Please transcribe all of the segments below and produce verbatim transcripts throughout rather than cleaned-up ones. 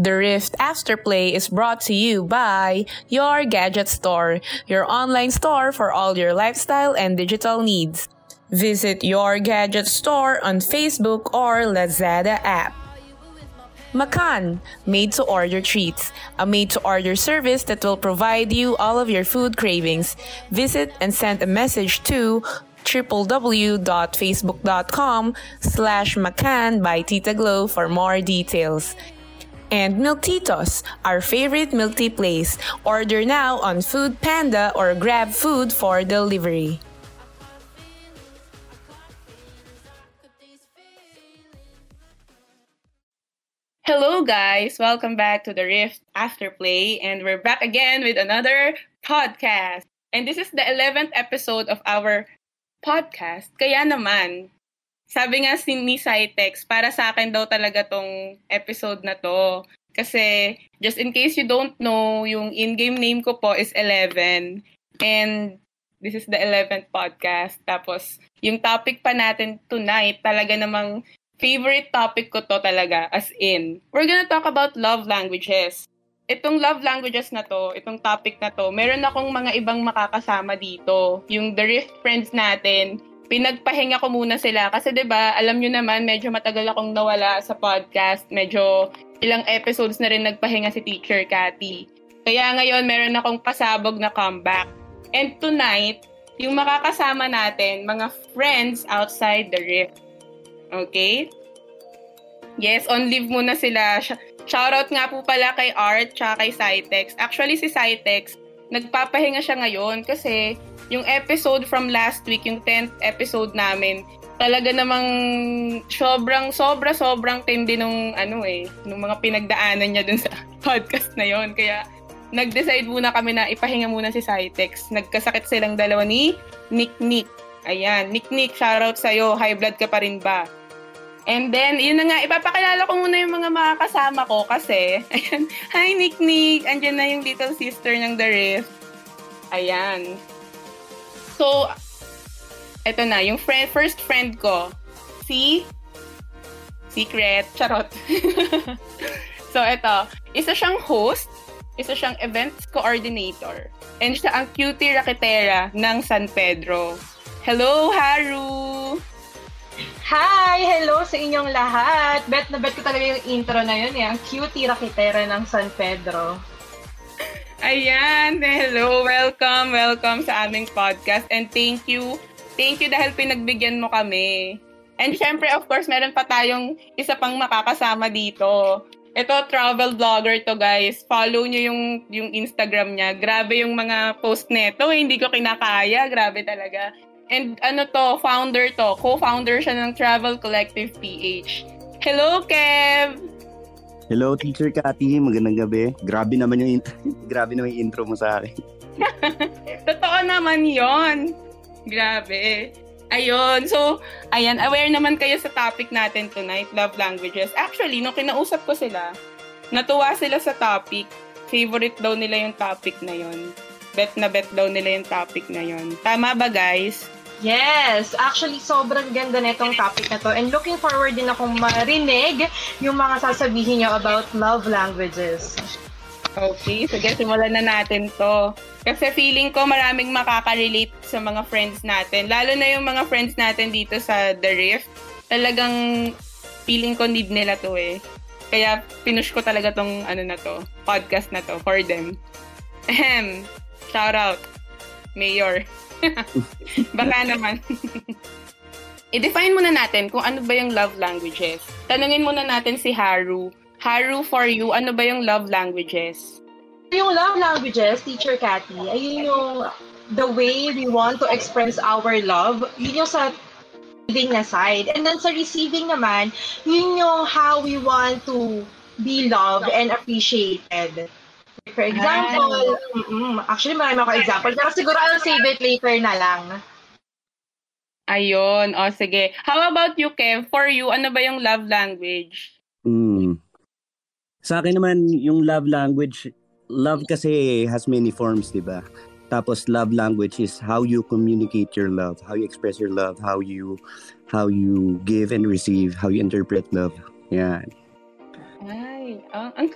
The Rift After Play is brought to you by Your Gadget Store, your online store for all your lifestyle and digital needs. Visit Your Gadget Store on Facebook or Lazada app. Makan, made-to-order treats, a made-to-order service that will provide you all of your food cravings. Visit and send a message to www.facebook.com slash Makan by Tita Glow for more details. And Miltitos, our favorite milty place. Order now on Food Panda or Grab Food for delivery. Hello guys! Welcome back to The Rift After Play, and we're back again with another podcast. And this is the eleventh episode of our podcast. Kaya naman, sabi nga ni Psytex, para sa akin daw talaga tong episode na to. Kasi just in case you don't know, yung in-game name ko po is eleven. And this is the eleventh podcast. Tapos yung topic pa natin tonight, talaga namang favorite topic ko to talaga, as in. We're gonna talk about love languages. Itong love languages na to, itong topic na to, meron akong mga ibang makakasama dito. Yung The Rift Friends natin, pinagpahinga ko muna sila. Kasi diba, alam nyo naman, medyo matagal akong nawala sa podcast. Medyo ilang episodes na rin nagpahinga si Teacher Katy. Kaya ngayon, meron akong pasabog na comeback. And tonight, yung makakasama natin, mga friends outside The Rift. Okay? Yes, on leave muna sila. Shoutout nga po pala kay Art tsaka kay Psytex. Actually, si Psytex, nagpapahinga siya ngayon kasi yung episode from last week, yung tenth episode namin, talaga namang sobrang, sobra, sobrang tindi nung, ano eh, nung mga pinagdaanan niya dun sa podcast na yon. Kaya, nag-decide muna kami na ipahinga muna si Psytex. Nagkasakit silang dalawa ni Nick Nick. Ayan, Nick Nick, shoutout sa'yo. High blood ka pa rin ba? And then, yun na nga, ipapakilala ko muna yung mga makakasama ko kasi, ayan, hi Nick Nick, andyan na yung little sister ng The Rift. Ayan. So, eto na, yung friend, first friend ko, si Secret, charot. So, eto, isa siyang host, isa siyang events coordinator, and siya ang cutie raketera ng San Pedro. Hello, Haru! Hi! Hello sa inyong lahat! Bet na bet ko talaga yung intro na yun eh. Ang cutie rakitera ng San Pedro. Ayan! Hello! Welcome! Welcome sa aming podcast. And thank you. Thank you dahil pinagbigyan mo kami. And syempre, of course, meron pa tayong isa pang makakasama dito. Ito, travel vlogger to, guys. Follow nyo yung, yung Instagram niya. Grabe yung mga post neto. Eh. Hindi ko kinakaya. Grabe talaga. And ano to, founder to, co-founder siya ng Travel Collective P H. Hello, Kev! Hello, Teacher Katy. Magandang gabi. Grabe naman yung, int- grabe naman yung intro mo sa akin. Totoo naman yon. Grabe. Ayun. So, ayan, aware naman kayo sa topic natin tonight, love languages. Actually, nung kinausap ko sila, natuwa sila sa topic. Favorite daw nila yung topic na yon. Bet na bet daw nila yung topic na yon. Tama ba, guys? Yes! Actually, sobrang ganda na itong topic na to. And looking forward din akong marinig yung mga sasabihin nyo about love languages. Okay, sige, simulan na natin to. Kasi feeling ko maraming makaka-relate sa mga friends natin. Lalo na yung mga friends natin dito sa The Rift. Talagang feeling ko need nila to eh. Kaya pinush ko talaga tong ano na to, podcast na to for them. Ahem, shoutout, Mayor. Baka naman. I-define muna natin kung ano ba yung love languages. Tanungin muna natin si Haru. Haru, for you, ano ba yung love languages? Yung love languages, Teacher Katy, ayun yung the way we want to express our love. Yun yung sa giving na side. And then sa receiving naman, yun yung how we want to be loved and appreciated. For example, actually marami ako example, pero siguro I'll save it later na lang. Ayun, o oh, sige. How about you, Kev? For you, ano ba yung love language? Mm. Sa akin naman, yung love language, love kasi has many forms, diba? Tapos love language is how you communicate your love, how you express your love, how you how you give and receive, how you interpret love. Yan. Ay, oh, ang,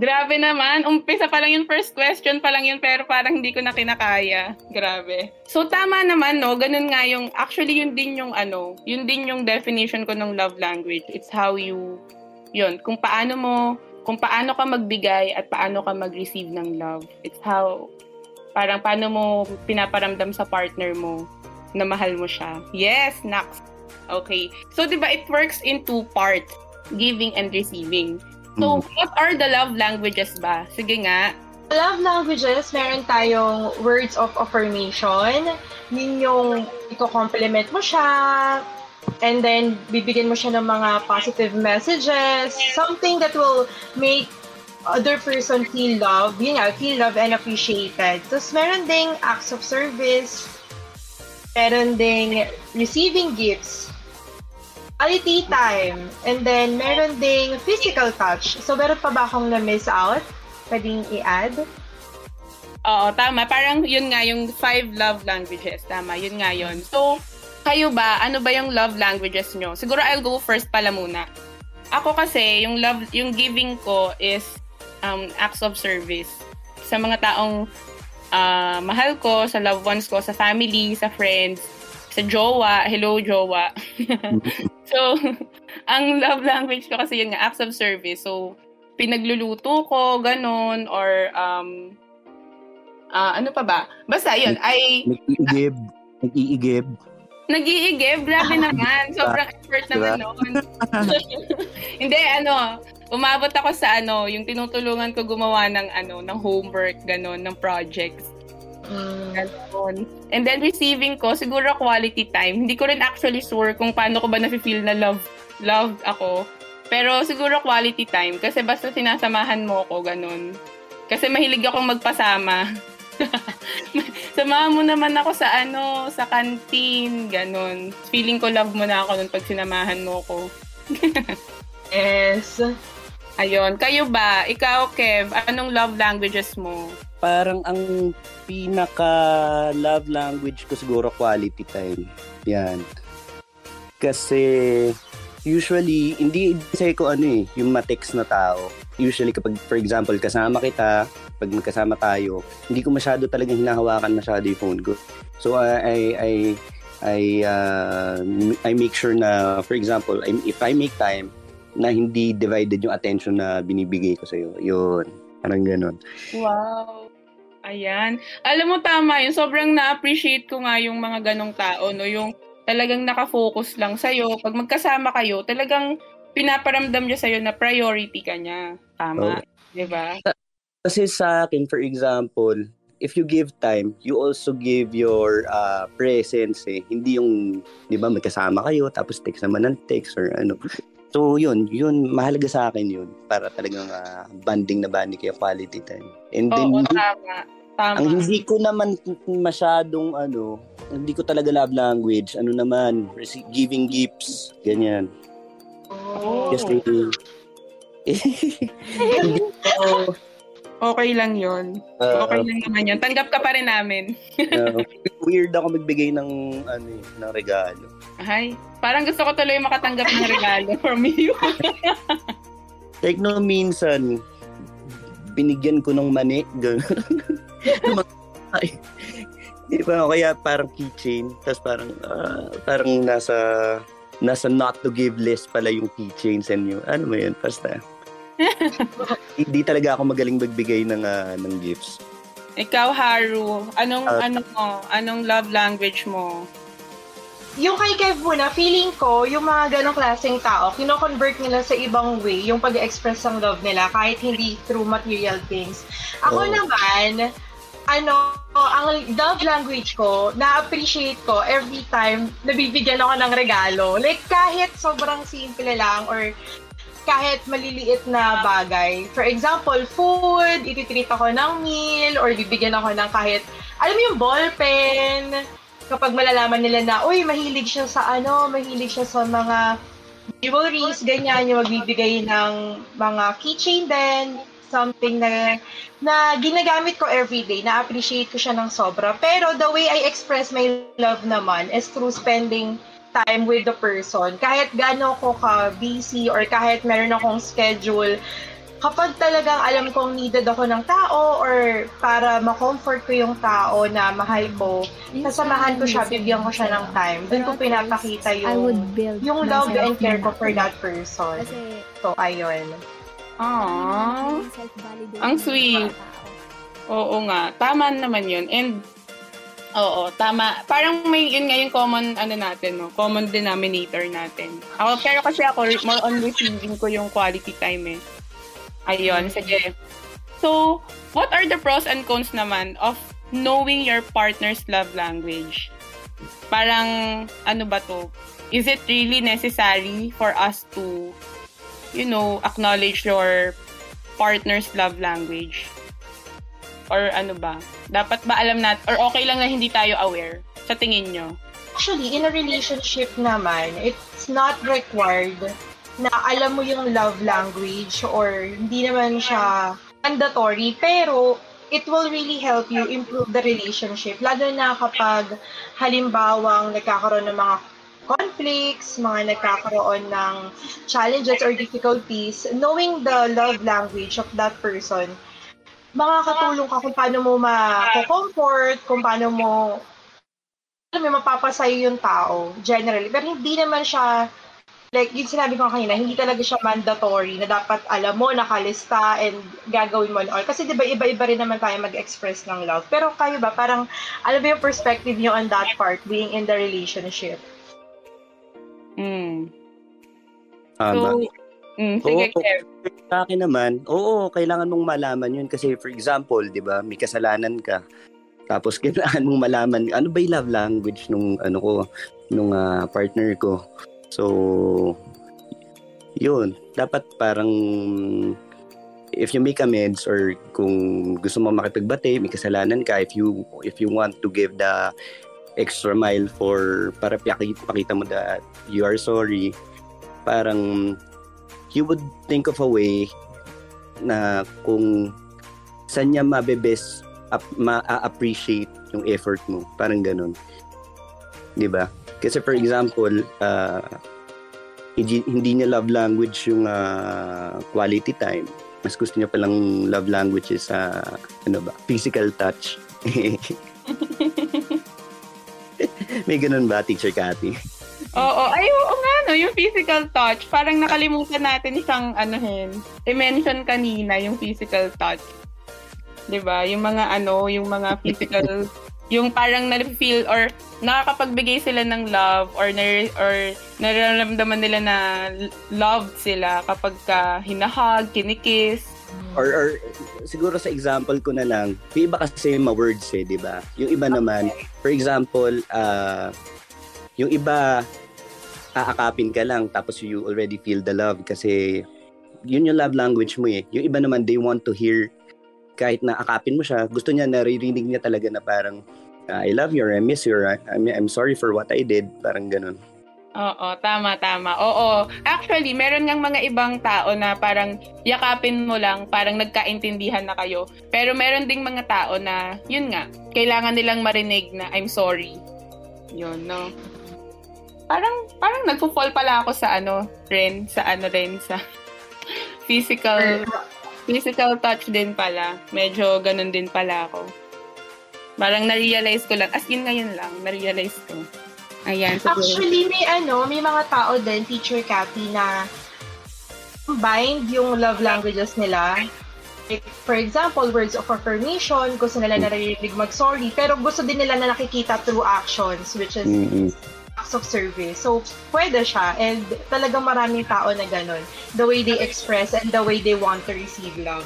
grabe naman. Umpisa pa lang yung first question pa lang yun, pero parang hindi ko na kinakaya. Grabe. So, tama naman, no? Ganun nga yung, actually, yun din yung ano, yun din yung definition ko ng love language. It's how you, yun, kung paano mo, kung paano ka magbigay at paano ka mag-receive ng love. It's how, parang paano mo pinaparamdam sa partner mo na mahal mo siya. Yes, next. Okay. So, di ba, it works in two parts. Giving and receiving. So, mm. what are the love languages ba? Sige nga. Love languages, meron tayong words of affirmation. Yun yung iko-compliment mo siya. And then, bibigyan mo siya ng mga positive messages. Something that will make other person feel loved. Yun nga, feel loved and appreciated. Tapos, meron ding acts of service. Meron ding receiving gifts. Quality time, and then meron ding physical touch. So, meron pa ba akong na-miss out? Pwedeng i-add? Oo, tama. Parang yun nga, yung five love languages. Tama, yun nga yun. So, kayo ba, ano ba yung love languages nyo? Siguro I'll go first pala muna. Ako kasi, yung love, yung giving ko is um, acts of service. Sa mga taong uh, mahal ko, sa loved ones ko, sa family, sa friends, sa jowa, hello jowa. So, ang love language ko kasi yun nga, acts of service. So, pinagluluto ko, ganun, or um, uh, ano pa ba? Basta yun, ay... Nag-iigib, nag-iigib. Nag-iigib, grabe naman. Sobrang expert naman noon. Hindi, ano, umabot ako sa ano, yung tinutulungan ko gumawa ng ano, ng homework, ganun, ng projects. Mm. And then receiving ko siguro quality time. Hindi ko rin actually sure kung paano ko ba nafe-feel na love loved ako. Pero siguro quality time kasi basta sinasamahan mo ako ganun. Kasi mahilig akong magpasama. Samahan mo naman ako sa ano, sa canteen, ganun. Feeling ko love mo na ako nun pag sinamahan mo ako. Yes. Ayun, kayo ba? Ikaw, Kev, anong love languages mo? Parang ang pinaka love language ko siguro quality time. Yan. Kasi usually, hindi say ko ano eh, yung matext na tao. Usually kapag, for example, kasama kita, pag magkasama tayo, hindi ko masyado talaga hinahawakan masyado yung phone ko. So, I, I, I, I, uh, I make sure na, for example, if I make time, na hindi divided yung attention na binibigay ko sa'yo. Yun. Parang ganun. Wow. Ayan. Alam mo, tama yun. Sobrang na-appreciate ko nga yung mga ganong tao, no? Yung talagang nakafocus lang sa'yo. Pag magkasama kayo, talagang pinaparamdam niya sa'yo na priority ka niya. Tama. Okay. Diba? Kasi sa akin, for example, if you give time, you also give your uh, presence, eh. Hindi yung, di ba, magkasama kayo, tapos text naman ng text or ano. So, yun. Yun, mahalaga sa akin yun. Para talagang uh, banding na banding kayo quality time. And then, oo, tama. Tama. Ang hindi ko naman masyadong ano, hindi ko talaga love language. Ano naman, giving gifts, ganyan. Oh. Just really. So, okay lang yun. Uh, okay lang naman yun. Tanggap ka pa rin namin. uh, weird ako magbigay ng ano, ng regalo. Ay, parang gusto ko tuloy makatanggap ng regalo from you. Like no, minsan, binigyan ko ng mani, gano'n. Di ba, kaya parang keychain, tapos parang, uh, parang nasa, nasa not to give list pala yung keychains and yung, ano mo yun, basta. Hindi talaga ako magaling magbigay ng, uh, ng gifts. Ikaw, Haru, anong, uh, ano mo, anong love language mo? Yung kay Kev muna, feeling ko, yung mga ganong klaseng tao, kino-convert nila sa ibang way yung pag-express ng love nila kahit hindi through material things. Ako oh. naman, ano, ang love language ko, na-appreciate ko every time nabibigyan ako ng regalo. Like, kahit sobrang simple lang or kahit maliliit na bagay. For example, food, ititreat ako ng meal or bibigyan ako ng kahit, alam mo yung ball pen, kapag malalaman nila na, uy, mahilig siya sa ano, mahilig siya sa mga jewelries, ganyan, yung magbibigay ng mga keychain din, something na, na ginagamit ko everyday, na-appreciate ko siya ng sobra. Pero the way I express my love naman is through spending time with the person. Kahit gaano ko ka-busy or kahit meron akong schedule, kapag talagang alam kong needed ako ng tao or para ma-comfort ko yung tao na mahal ko, sasamahan ko siya, bibigyan ko siya ng time. Doon ko pinapakita yung, yung love and care ko for that person. So, ayun. Aww. Ang sweet. Oo nga. Tama naman yun. And, oo, tama. Parang may yun nga yung common, ano natin, no? Common denominator natin. Ako, pero kasi ako, more on receiving ko yung quality time, eh. Ayun, sige. So, what are the pros and cons naman of knowing your partner's love language? Parang, ano ba to? Is it really necessary for us to, you know, acknowledge your partner's love language? Or ano ba? Dapat ba alam natin? Or okay lang na hindi tayo aware? Sa tingin nyo? Actually, in a relationship naman, it's not required na alam mo yung love language or hindi naman siya mandatory, pero it will really help you improve the relationship. Lalo na kapag halimbawang nagkakaroon ng mga conflicts, mga nagkakaroon ng challenges or difficulties, knowing the love language of that person, makakatulong ka kung paano mo ma-comfort, kung paano mo, alam mo, mapapasayo yung tao, generally. Pero hindi naman siya, like yung sinabi ko kanina, hindi talaga siya mandatory na dapat alam mo, nakalista, and gagawin mo all. Kasi diba, iba-iba rin naman tayo mag-express ng love. Pero kayo ba, parang, alam mo yung perspective nyo on that part, being in the relationship? Hmm. Tama. So, Mm, sige, Kev. Sa akin naman, oo, kailangan mong malaman yun. Kasi for example, di ba, may kasalanan ka. Tapos kailangan mong malaman, ano ba yung love language nung, ano ko, nung uh, partner ko. So, yun. Dapat parang, if you make amends or kung gusto mo makipagbate, may kasalanan ka. If you, if you want to give the extra mile for, para pakita mo that you are sorry, parang, you would think of a way na kung saan niya mabibest ma-appreciate yung effort mo. Parang ganun. Diba? Kasi for example, uh, hindi, hindi niya love language yung uh, quality time. Mas gusto niya palang love language is uh, ano ba? Physical touch. May ganun ba, Teacher Katy? Oo, ay oo nga, no, yung physical touch, parang nakalimutan natin isang ano hen, i-mention kanina yung physical touch. 'Di ba? Yung mga ano, yung mga physical, yung parang na-feel or nakakapagbigay sila ng love or na- or nararamdaman nila na loved sila kapag ka hinahag, kinikiss. Or, or siguro sa example ko na lang, yung iba kasi ma-words eh, 'di ba? Yung iba naman, okay. For example, uh, yung iba aakapin ka lang tapos you already feel the love kasi yun yung love language mo eh. Yung iba naman, they want to hear kahit na akapin mo siya, gusto niya, naririnig niya talaga na parang I love you or I miss you or I'm, I'm sorry for what I did, parang ganun. Oo, tama, tama. Oo, actually, meron ngang mga ibang tao na parang yakapin mo lang, parang nagkaintindihan na kayo. Pero meron ding mga tao na, yun nga, kailangan nilang marinig na I'm sorry. Yun, no? Parang, parang nagpo-fall pala ako sa ano, rin, sa ano rin, sa physical, physical touch din pala. Medyo ganun din pala ako. Parang na-realize ko lang, as in ngayon lang, na-realize ko. Ayan. So actually, may ano, may mga tao din, Teacher Katy, na combined yung love languages nila. Like, for example, words of affirmation, gusto nila narinig mag-sorry, pero gusto din nila na nakikita through actions, which is mm-hmm. acts of service. So, pwede siya, and talagang maraming tao na ganun. The way they express and the way they want to receive love.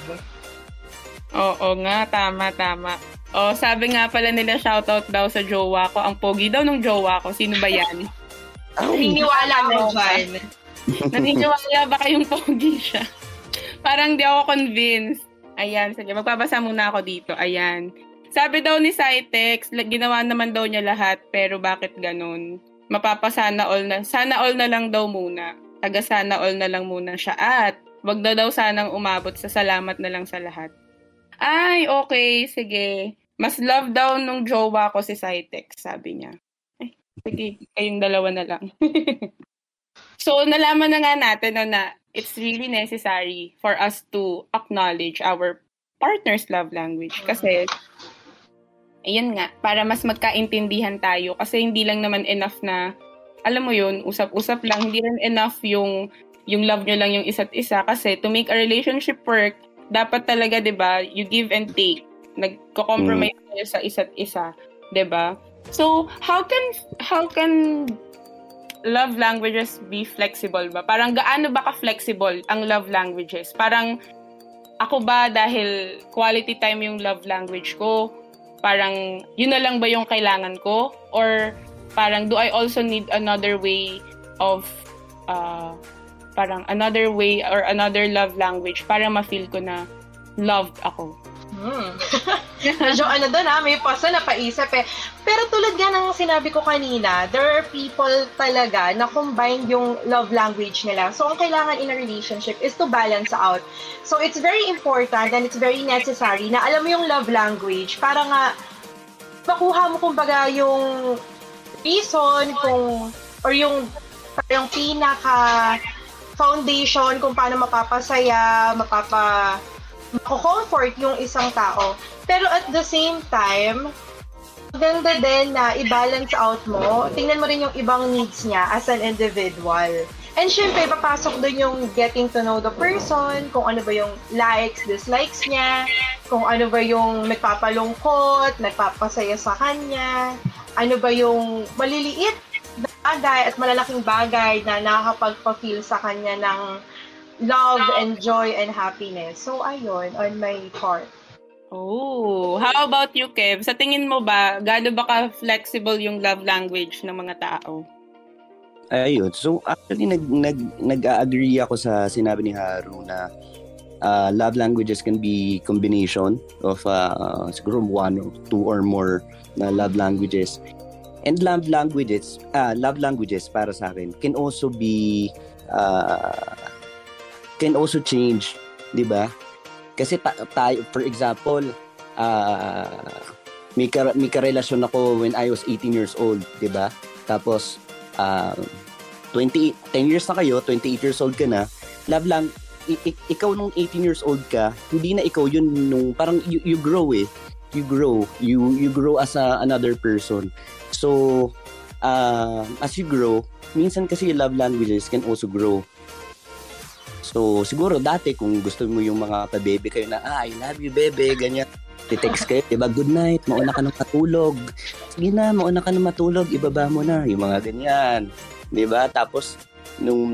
Oo nga, tama, tama. O, sabi nga pala nila, shoutout daw sa jowa ko. Ang pogi daw ng jowa ko. Sino ba yan? Naniniwala mo dyan. Naniniwala ba kayong pogi siya? Parang di ako convinced. Ayan, sige. Magbabasa muna ako dito. Ayan. Sabi daw ni Psytex, ginawa naman daw niya lahat, pero bakit ganun? Mapapasana all na, sana all na lang daw muna. Taga sana all na lang muna siya. At wag daw daw sanang umabot sa salamat na lang sa lahat. Ay, okay, sige. Mas love daw nung jowa ko si Psytex, sabi niya. Ay. sige, kayong dalawa na lang. So, nalaman na nga natin no, na it's really necessary for us to acknowledge our partner's love language. Kasi, ayun nga, para mas magkaintindihan tayo. Kasi hindi lang naman enough na, alam mo yun, usap-usap lang. Hindi rin enough yung, yung love nyo lang yung isa't isa. Kasi to make a relationship work, dapat talaga, di ba, you give and take. Nagko-compromise tayo mm. sa isa't isa. Di ba? So, how can, how can... love languages be flexible ba? Parang gaano ba ka-flexible ang love languages? Parang ako ba dahil quality time yung love language ko? Parang yun na lang ba yung kailangan ko? Or parang do I also need another way of uh, parang another way or another love language para ma-feel ko na loved ako? Hmm. Medyo ano doon ha, may pasa na paisip eh. Pero tulad nga ng sinabi ko kanina, there are people talaga na combine yung love language nila. So, ang kailangan in a relationship is to balance out. So, it's very important and it's very necessary na alam mo yung love language para nga makuha mo kumbaga yung reason kung, or yung parang pinaka foundation kung paano mapapasaya, mapapa... mako-comfort yung isang tao. Pero at the same time, maganda din na i-balance out mo. Tingnan mo rin yung ibang needs niya as an individual. And syempre, papasok doon yung getting to know the person, kung ano ba yung likes, dislikes niya, kung ano ba yung nagpapalungkot, nagpapasaya sa kanya, ano ba yung maliliit na bagay at malalaking bagay na nakakapagpa-feel sa kanya ng love and joy and happiness. So, ayun, on my part. Oh, how about you, Kev? Sa tingin mo ba, gaano ba ka-flexible yung love language ng mga tao? Ayun. So, actually, nag, nag, nag-agree ako sa sinabi ni Haru na uh, love languages can be combination of uh, uh, siguro one or two or more na love languages. And love languages, uh, love languages para sa akin can also be... Uh, can also change, di ba? Kasi ta- tayo, for example, uh, may, ka- may karelasyon ako when I was eighteen years old, di ba? Tapos, uh, twenty, ten years na kayo, twenty-eight years old ka na, love lang, i- i- ikaw nung eighteen years old ka, hindi na ikaw yun nung, parang you, you grow eh. You grow. You, you grow as a, another person. So, uh, as you grow, minsan kasi love languages can also grow. So, siguro dati kung gusto mo yung mga pa-baby kayo na, ah, I love you, bebe, ganyan. Titext kayo, diba? Good night, mauna ka nang matulog. Sige na, mauna ka nang matulog, ibaba mo na. Yung mga ganyan. Diba? Tapos, nung,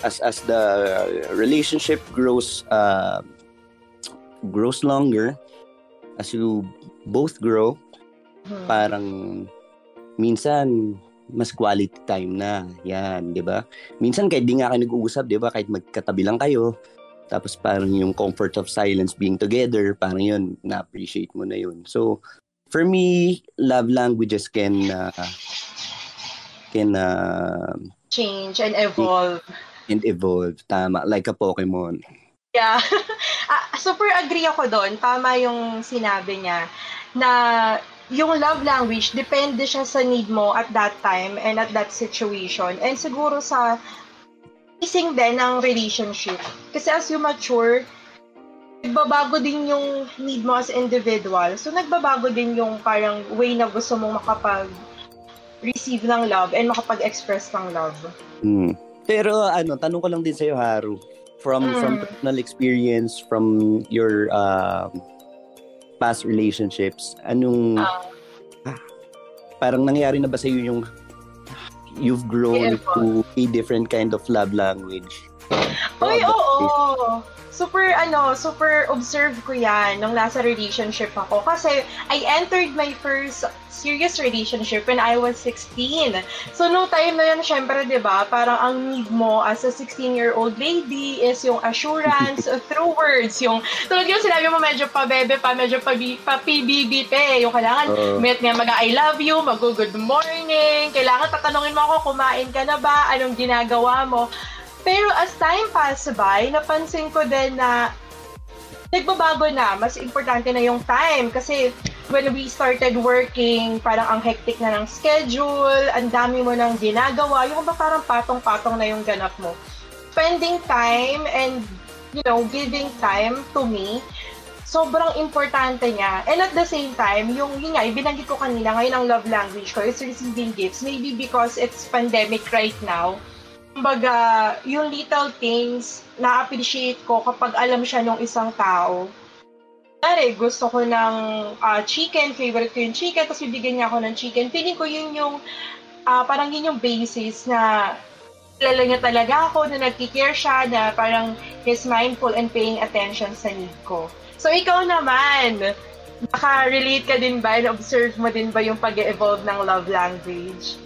as as the relationship grows, uh, grows longer, as you both grow, hmm. parang, minsan, mas quality time na. Yan, di ba? Minsan kahit di nga kayo nag-uusap, di ba? Kahit magkatabi lang kayo. Tapos parang yung comfort of silence being together, parang yun, na-appreciate mo na yun. So, for me, love languages can uh, can uh, change and evolve. And evolve. Tama. Like a Pokemon. Yeah. uh, super agree ako doon. Tama yung sinabi niya na yung love language, depende siya sa need mo at that time and at that situation. And siguro sa pacing din ng relationship. Kasi as you mature, nagbabago din yung need mo as individual. So, nagbabago din yung parang way na gusto mong makapag-receive ng love and makapag-express ng love. Mm. Pero ano, tanong ko lang din sa'yo, Haru. From, mm. from personal experience, from your... Uh, past relationships, anong uh, ah, parang nangyari na ba sa'yo yung you've grown to a different kind of love language? Oy, oo! Oh, super, ano, super observe ko yan nung nasa relationship ako. Kasi I entered my first serious relationship when I was sixteen. So, no time na yun, syempre, di ba, parang ang need mo as a sixteen-year-old lady is yung assurance through words. Yung, tulad yung sinabi mo, medyo pabebe pa, medyo pa-P B B pa eh. Yung kailangan, uh, met nga mag-I love you, mag-good morning, kailangan tatanungin mo ako, kumain ka na ba, anong ginagawa mo. Pero as time passed by, napansin ko din na nagbabago na. Mas importante na yung time kasi when we started working, parang ang hectic na ng schedule, ang dami mo nang ginagawa, yung ba parang patong-patong na yung ganap mo. Spending time and, you know, giving time to me, sobrang importante niya. And at the same time, yung, yun nga, ibinanggit ko kanila, ngayon ang love language ko is receiving gifts. Maybe because it's pandemic right now, kumbaga, yung little things na-appreciate ko kapag alam siya nung isang tao. Dari, gusto ko ng uh, chicken, favorite ko yung chicken, tapos bibigyan niya ako ng chicken. Feeling ko yun yung, uh, parang yun yung basis na kilala niya talaga ako, na nagkikare siya, na parang he's mindful and paying attention sa need ko. So ikaw naman, nakarelate ka din ba? Na-observe mo din ba yung pag-evolve ng love language?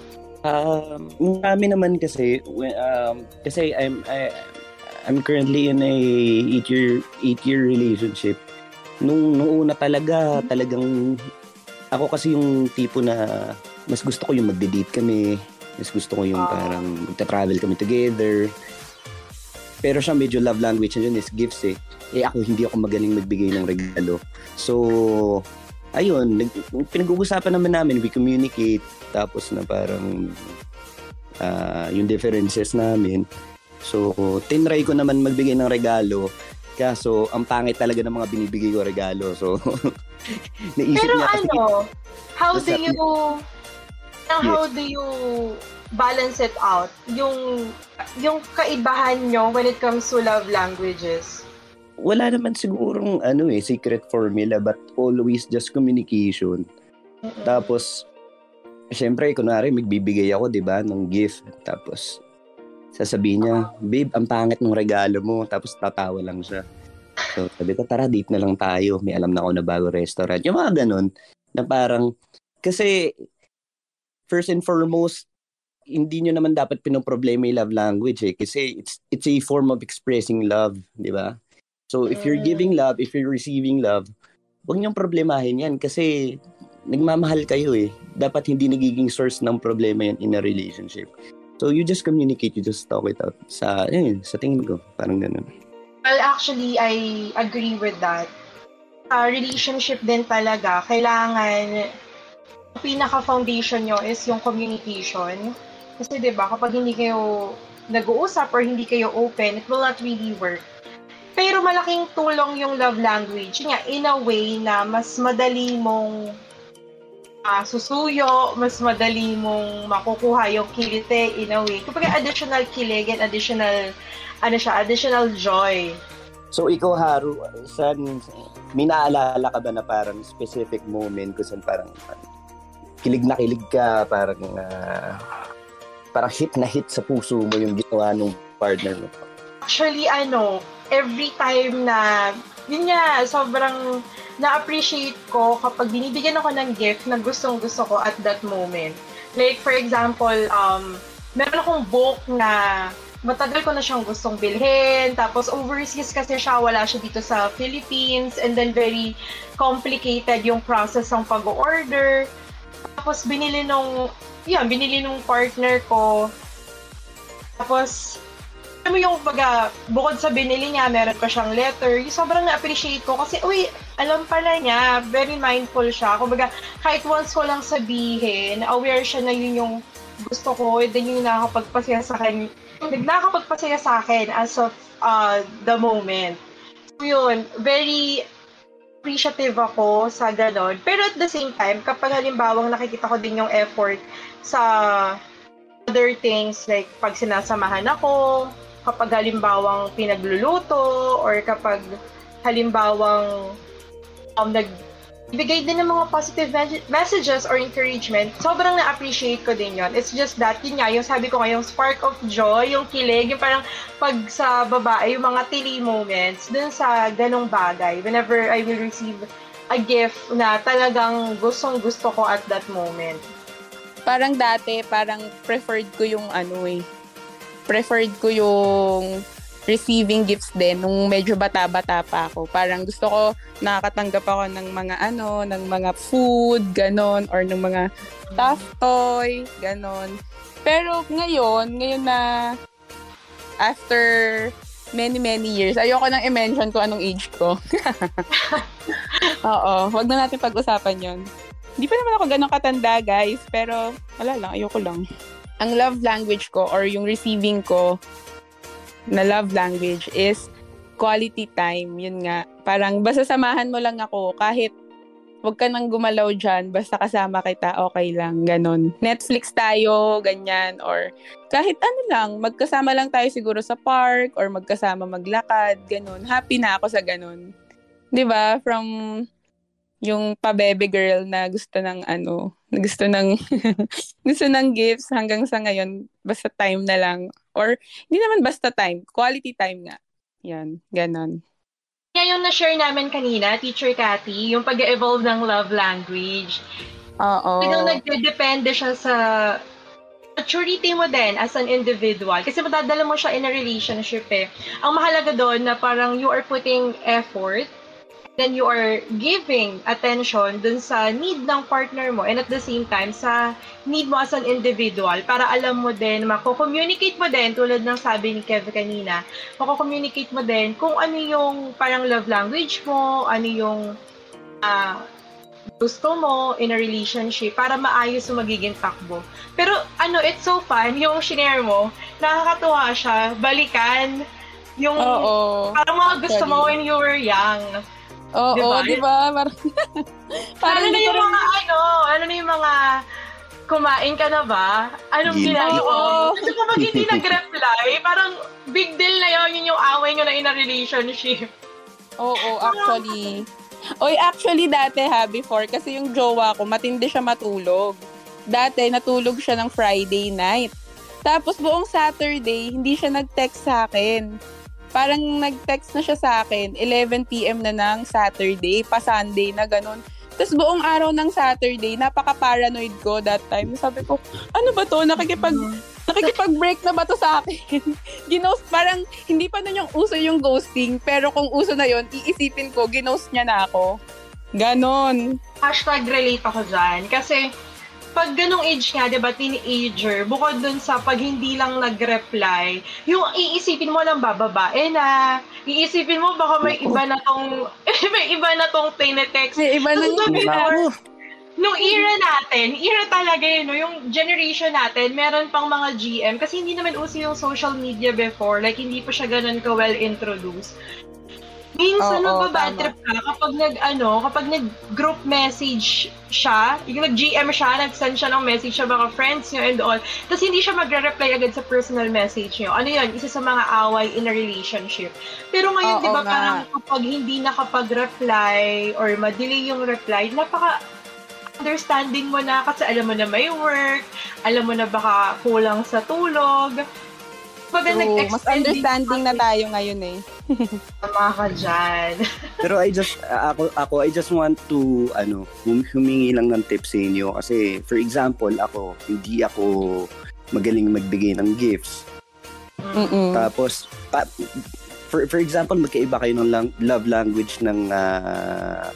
Um, marami naman kasi, um, kasi I'm, I, I'm currently in a eight-year, eight-year relationship. Nung, nung una talaga, talagang ako kasi yung tipo na mas gusto ko yung magde-date kami, mas gusto ko yung parang magta-travel kami together. Pero siya medyo love language niya yun is gifts eh. Eh ako hindi ako magaling magbigay ng regalo. So ayun, nag, pinag-uusapan naman namin, we communicate, tapos na parang uh, yung differences namin. So tinry ko naman magbigay ng regalo. Kaso, ang pangit talaga ng mga binibigay ko regalo. So, naisip Pero niya kasi... Pero ano, how do you... Yes. How do you balance it out? Yung, yung kaibahan nyo when it comes to love languages? Wala naman sigurong ano eh, secret formula, but always just communication. Mm-hmm. Tapos, syempre, kunwari, magbibigay ako, di ba, ng gift. Tapos... sasabihin niya, babe, ang pangit ng regalo mo. Tapos tatawa lang siya. So, sabi ko, tara, date na lang tayo. May alam na ako na bago restaurant. Yung mga ganun, na parang, kasi, first and foremost, hindi nyo naman dapat pinoproblema yung love language eh. Kasi it's, it's a form of expressing love, di ba? So, if you're giving love, if you're receiving love, huwag nyong problemahin yan. Kasi, nagmamahal kayo eh. Dapat hindi nagiging source ng problema yan in a relationship. So you just communicate, you just talk it out. Sa, yun, sa tingin ko, parang ganun. Well, actually, I agree with that. Uh, relationship din talaga, kailangan, pinaka-foundation nyo is yung communication. Kasi diba, kapag hindi kayo nag-uusap or hindi kayo open, it will not really work. Pero malaking tulong yung love language nga, in a way na mas madali mong Uh, susuyo, mas madali mong makukuha yung kilite in a way. Kapag additional kilig and additional, ano siya, additional joy. So, ikaw, Haru, saan, may naalala ka ba na parang specific moment kung saan parang, parang kilig na kilig ka, parang, uh, parang hit na hit sa puso mo yung ginawa ng partner mo? Actually, ano, every time na, yun nga, sobrang, na-appreciate ko kapag binibigyan ako ng gift na gustong-gusto ko at that moment. Like, for example, um, meron akong book na matagal ko na siyang gustong bilhin, tapos overseas kasi siya, wala siya dito sa Philippines, and then very complicated yung process ng pag-order. Tapos binili nung, yun, binili nung partner ko. Tapos, alam mo yung baga, bukod sa binili niya, meron ko siyang letter. Yung sobrang na-appreciate ko kasi, uy, alam pala niya, very mindful siya. Kung baga, kahit once ko lang sabihin, aware siya na yun yung gusto ko, and then yung nakakapagpasaya sa akin, nakakapagpasaya sa akin as of uh, the moment. So yun, very appreciative ako sa ganon. Pero at the same time, kapag halimbawang nakikita ko din yung effort sa other things, like pag sinasamahan ako, kapag halimbawang pinagluluto, or kapag halimbawang um, nagbigay din ng mga positive messages or encouragement, sobrang na-appreciate ko din yon. It's just that, yun nga, yung sabi ko nga, yung spark of joy, yung kilig, yung parang pag sa babae, yung mga tili moments, dun sa ganong bagay, whenever I will receive a gift na talagang gustong-gusto ko at that moment. Parang dati, parang preferred ko yung ano eh, preferred ko yung receiving gifts din nung medyo bata-bata pa ako. Parang gusto ko nakakatanggap ako ng mga ano, ng mga food, ganon, or ng mga tough toy, ganon. Pero ngayon, ngayon na after many, many years. Ayoko nang i-mention kung anong age ko. Oo, wag na natin pag-usapan yon. Hindi pa naman ako ganun katanda, guys. Pero, wala lang, ayoko lang. Ang love language ko or yung receiving ko na love language is quality time. Yun nga. Parang, basta samahan mo lang ako kahit wag ka nang gumalaw dyan, basta kasama kita, okay lang, ganun. Netflix tayo, ganyan, or kahit ano lang, magkasama lang tayo siguro sa park, or magkasama maglakad, ganun. Happy na ako sa ganun. Diba? From yung pa-baby girl na gusto ng ano, gusto ng, gusto ng gifts hanggang sa ngayon, basta time na lang. Or, hindi naman basta time, quality time nga. Yan, ganun. Yung na-share namin kanina, Teacher Katy, yung pag-evolve ng love language. Oo. Kaya nagdedepende siya sa maturity mo din as an individual. Kasi madadala mo siya in a relationship eh. Ang mahalaga doon na parang you are putting effort, then you are giving attention dun sa need ng partner mo and at the same time sa need mo as an individual para alam mo din, mako-communicate mo din tulad ng sabi ni Kev kanina, mako-communicate mo din kung ano yung parang love language mo, ano yung uh, gusto mo in a relationship para maayos yung magiging takbo. Pero ano, it's so fun yung share mo, nakakatuwa siya, balikan yung oh, oh. parang mga gusto mo when you were young. Oo, oh, diba? Oh, diba? Parang ano yung parang... mga ano, ano na yung mga kumain ka na ba? Anong ginagawa mo? Kasi kapag hindi nag-reply, parang big deal na yun, yun yung away nyo na in a relationship. Oo, oh, oh, actually. Oy, actually dati ha, before, kasi yung jowa ko, matindi siya matulog. Dati, natulog siya ng Friday night. Tapos buong Saturday, hindi siya nag-text sa akin. Parang nag-text na siya sa akin, eleven p.m. na ng Saturday, pa-Sunday na ganun. Tapos buong araw ng Saturday, napaka-paranoid ko that time. Sabi ko, ano ba to? Nakikipag, nakikipag-break na ba to sa akin? Ginost, parang hindi pa nun yung uso yung ghosting, pero kung uso na yon, iisipin ko, ginost niya na ako. Ganon. Hashtag relate ako dyan. Kasi pag ganung age nga, diba, teenager, bukod dun sa pag hindi lang nag-reply, yung iisipin mo lang ba, babae na, iisipin mo baka may iba na tong, may iba na tong tinetext. May iba na tong tinetext. Nung era natin, era talaga yun, no? Yung generation natin, meron pang mga G M, kasi hindi naman uso yung social media before, like hindi pa siya ganun ka-well introduced. Minsan oh, nababad trip ka kapag nag-ano, kapag nag-group message siya, yung nag-G M siya, nag-send siya ng message siya, mga friends niyo and all, tapos hindi siya magre-reply agad sa personal message niyo. Ano yun? Isa sa mga away in a relationship. Pero ngayon, oh, di ba, oh, parang kapag hindi nakapag-reply or madelay yung reply, napaka understanding mo na kasi alam mo na may work, alam mo na baka kulang sa tulog. True. Mas understanding na tayo ngayon eh. Tama ka dyan. Pero I just, ako, ako, I just want to, ano, humingi lang ng tips sa inyo. Kasi, for example, ako, hindi ako magaling magbigay ng gifts. Mm-mm. Tapos, pa, for, for example, magkaiba kayo ng lang, love language ng, uh,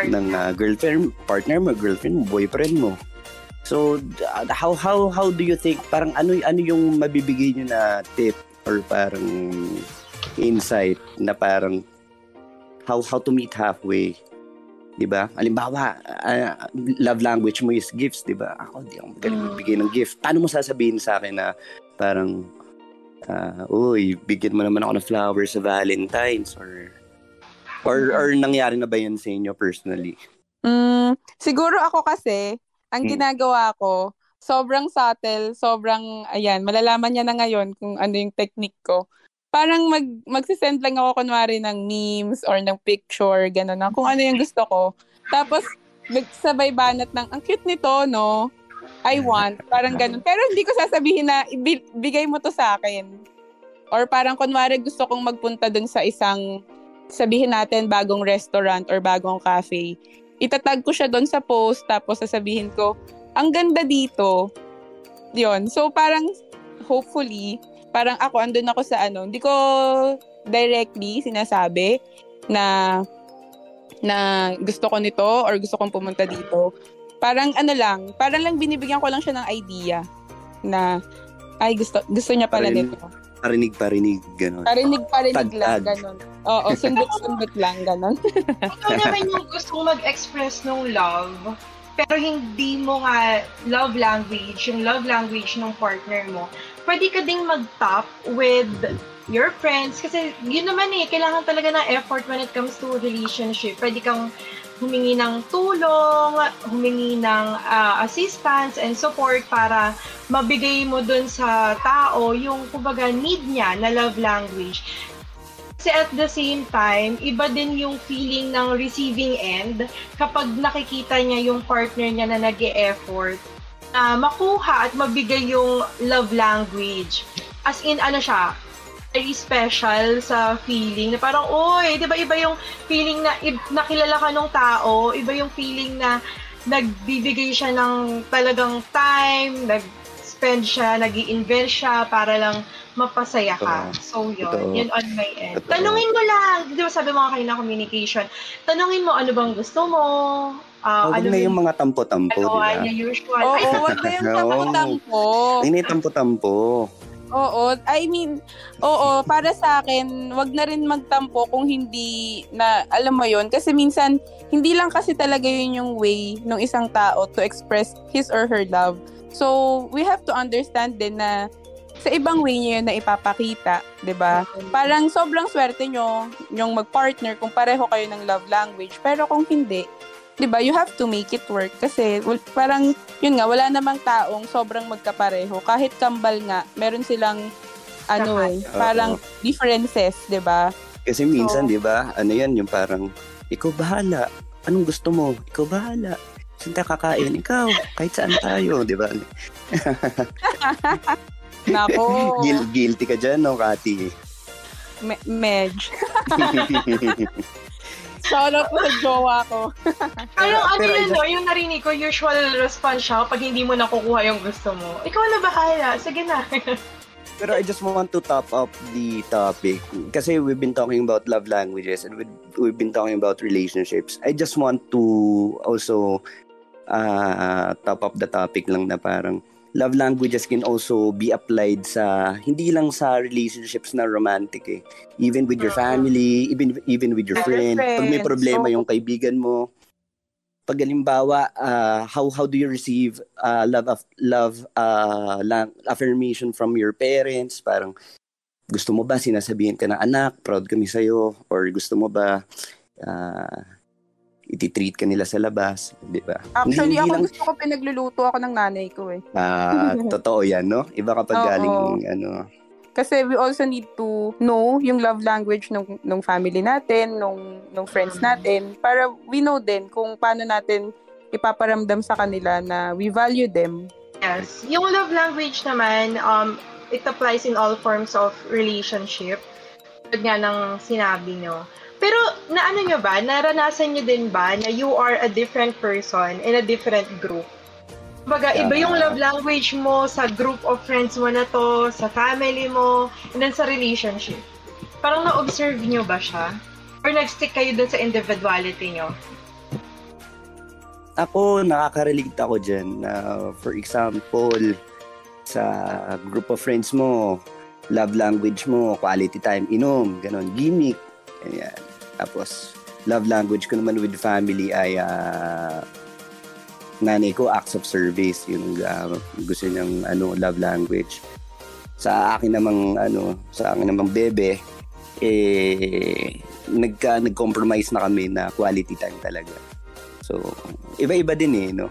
ng uh, girlfriend, partner mo, girlfriend mo, boyfriend mo. So, how how how do you think, parang ano ano yung mabibigay niyo na tip or parang insight na parang how how to meet halfway, 'di ba? Halimbawa, uh, love language mo is gifts, 'di ba? Ako, di ako magaling magbigay ng gift. Paano mo sasabihin sa akin na parang uh, uy, bigyan mo naman ako ng flowers sa Valentine's or or or nangyari na ba 'yan sa inyo personally? Mm, siguro ako kasi ang ginagawa ko, sobrang subtle, sobrang, ayan, malalaman niya na ngayon kung ano yung technique ko. Parang mag, magsisend lang ako, kunwari, ng memes or ng picture, gano'n na, kung ano yung gusto ko. Tapos, sabay banat ng, ang cute nito, no? I want, parang gano'n. Pero hindi ko sasabihin na, bigay mo to sa akin. Or parang, kunwari, gusto kong magpunta dun sa isang, sabihin natin, bagong restaurant or bagong cafe. Itatag ko siya doon sa post, tapos sasabihin ko, ang ganda dito. Yun. So, parang, hopefully, parang ako, andun ako sa ano, hindi ko directly sinasabi na, na gusto ko nito or gusto kong pumunta dito. Parang ano lang, parang lang binibigyan ko lang siya ng idea na, ay, gusto, gusto niya pala nito. Parinig-parinig, gano'n. Parinig-parinig Tag-tag. lang, gano'n. Oo, sundot-sundot lang, gano'n. Ito naman yung gusto mag-express ng love, pero hindi mo nga love language, yung love language ng partner mo, pwede ka ding mag-top with your friends. Kasi yun naman eh, kailangan talaga ng effort when it comes to relationship. Pwede kang humingi ng tulong, humingi ng uh, assistance and support para mabigay mo dun sa tao yung kumbaga need niya na love language. Kasi at the same time, iba din yung feeling ng receiving end kapag nakikita niya yung partner niya na nag-e-effort na uh, makuha at mabigay yung love language. As in, ano siya, very special sa feeling na parang, oy, di ba iba yung feeling na nakilala ka ng tao, iba yung feeling na nagbibigay siya ng talagang time, nag-spend siya, nag-i-invest siya para lang mapasaya ka. Ito. So yun, Ito. yun on my end. Ito. Tanungin mo lang, di ba sabi mga kanina communication, tanungin mo ano bang gusto mo, Uh, oh, ano na yung mga tampo-tampo, ano, diba? Ano, usual. Oo, oh, wag na yung tampo-tampo. Ay, na yung tampo-tampo. Oo, I mean, oo, para sa akin, wag na rin magtampo kung hindi na, alam mo yun, kasi minsan, hindi lang kasi talaga yun yung way ng isang tao to express his or her love. So, we have to understand din na sa ibang way niya yun na ipapakita, diba? Parang sobrang swerte nyo yung magpartner kung pareho kayo ng love language, pero kung hindi, diba, you have to make it work kasi well, parang, yun nga, wala namang taong sobrang magkapareho. Kahit kambal nga, meron silang, ano eh, parang Uh-oh. differences, diba? Kasi minsan, so, diba, ano yan, yung parang, ikaw bahala, anong gusto mo? Ikaw bahala, saan tayo kakain? Ikaw, kahit saan tayo, diba? Nako. Guil- guilty ka dyan, no, Kati? Me- medj. Solo po sa jowa ko. Pero ano yun, no? Yung narinig ko, usual response siya pag hindi mo nakukuha yung gusto mo. Ikaw na bahala. Sige na. Pero I just want to top up the topic. Kasi we've been talking about love languages and we've been talking about relationships. I just want to also uh, top up the topic lang na parang love languages can also be applied sa hindi lang sa relationships na romantic eh. Even with your family, even even with your friend. Pag may problema yung kaibigan mo, pag halimbawa, uh, how how do you receive uh, love of love uh, affirmation from your parents? Parang gusto mo ba sinasabihin ka ng anak, proud kami sa iyo, or gusto mo ba uh, iti-treat ka nila sa labas, di ba? Actually, ako lang gusto ko pinagluluto ako ng nanay ko eh. Ah, totoo yan, no? Iba kapag Oo. galing, ano. Kasi we also need to know yung love language nung, nung family natin, nung, nung friends natin, para we know din kung paano natin ipaparamdam sa kanila na we value them. Yes. Yung love language naman, um, it applies in all forms of relationship. Tulad nga ng sinabi nyo. Pero naano nyo ba, naranasan nyo din ba na you are a different person in a different group? Baga, iba yung love language mo sa group of friends mo na to, sa family mo, and then sa relationship. Parang na-observe nyo ba siya? Or nag-stick kayo dun sa individuality nyo? Ako, nakaka-relate ako dyan. Uh, for example, sa group of friends mo, love language mo, quality time, inom, ganon, gimmick, ganyan. Tapos, love language ko naman with family ay uh, nanay ko, acts of service. Yung uh, gusto niyang ano, love language. Sa akin namang, ano, sa akin namang bebe, eh, nagka, nag-compromise na kami na quality time talaga. So, iba-iba din eh, no?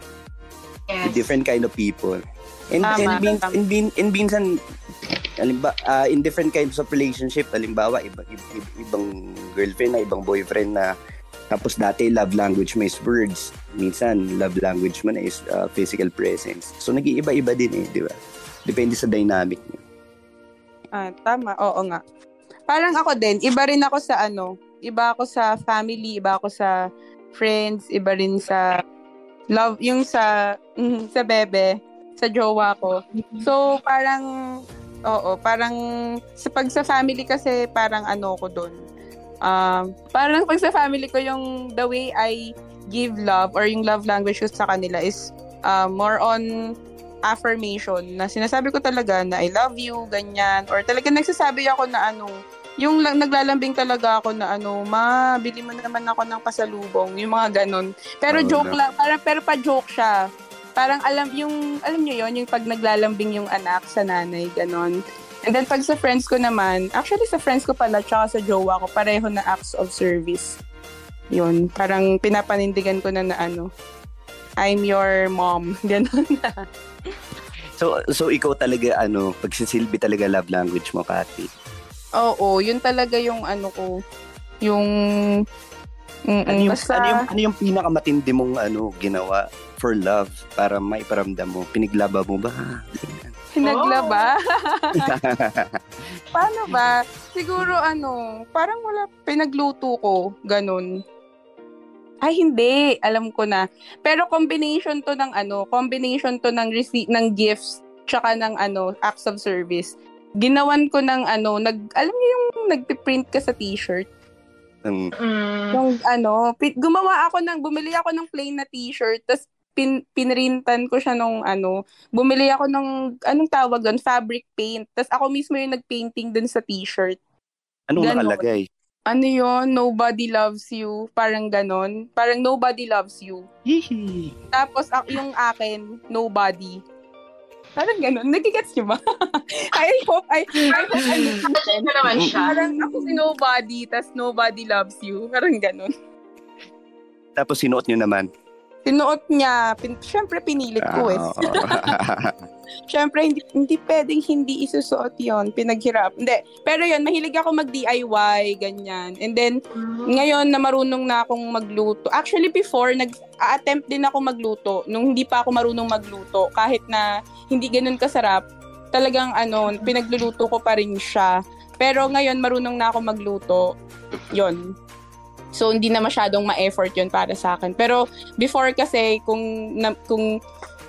Yes. Different kind of people. And, ah, and, bin, and, bin, and binsan, Alimba, uh, in different kinds of relationship, halimbawa, iba, iba, ibang girlfriend na, ibang boyfriend na, tapos dati love language mo is words. Minsan, love language mo na is uh, physical presence. So, nag-iiba-iba din eh, di ba? Depende sa dynamic niyo. Ah, tama, oo nga. Parang ako din, iba rin ako sa ano, iba ako sa family, iba ako sa friends, iba rin sa love, yung sa, mm, sa bebe, sa jowa ko. So, parang... Oo, parang sa pag sa family kasi parang ano ko doon. Um, uh, parang pag sa family ko yung the way I give love or yung love language ko sa kanila is uh, more on affirmation na sinasabi ko talaga na I love you, ganyan. Or talaga nagsasabi ako na ano, yung lang, naglalambing talaga ako na ano, ma, bili mo naman ako ng pasalubong, yung mga ganun. Pero oh, joke lang, parang, pero pa-joke siya. Parang alam yung, alam nyo yon yung pag naglalambing yung anak sa nanay, ganon. And then pag sa friends ko naman, actually sa friends ko pala, tsaka sa jowa ko, pareho na acts of service. Yun, parang pinapanindigan ko na na ano, I'm your mom, ganon na. So, so ikaw talaga ano, pagsisilbi talaga love language mo, Katy? Oo, yun talaga yung ano ko, yung... Ano yung, basta, ano, yung, ano yung pinakamatindi mong ano, ginawa for love para maiparamdam mo? Piniglaba mo ba? Pinaglaba? Paano ba? Siguro ano, parang wala, pinagluto ko, ganun. Ay, hindi. Alam ko na. Pero combination to ng ano, combination to ng, rece- ng gifts tsaka ng ano, acts of service. Ginawan ko ng ano, nag, alam niyo yung nagpiprint ka sa t-shirt? Um, yung ano, gumawa ako ng, bumili ako ng plain na t-shirt, tapos pin, pinrintan ko siya nung ano, bumili ako ng, anong tawag doon, fabric paint, tapos ako mismo yung nagpainting dun sa t-shirt. Anong ganon nakalagay? Ano yun, nobody loves you, parang ganon, parang nobody loves you. Tapos yung akin, nobody. Parang gano'n. Nagigets nyo ba? I hope, I, I hope, I hope. Ano naman siya? Parang ako si nobody, tas nobody loves you. Parang gano'n. Tapos sinuot nyo naman? Sinuot niya. Pin, Siyempre, pinilit ko eh. Oh. Siyempre, hindi, hindi pwedeng hindi isusuot yon. Pinaghirap. Hindi. Pero yun, mahilig ako mag-D I Y, ganyan. And then, mm-hmm. ngayon na marunong na akong magluto. Actually, before, nag-attempt din ako magluto. Nung hindi pa ako marunong magluto. Kahit na hindi ganun kasarap, talagang ano, pinagluluto ko pa rin siya. Pero ngayon, marunong na ako magluto. Yun. So, hindi na masyadong ma-effort yun para sa akin. Pero, before kasi, kung, na, kung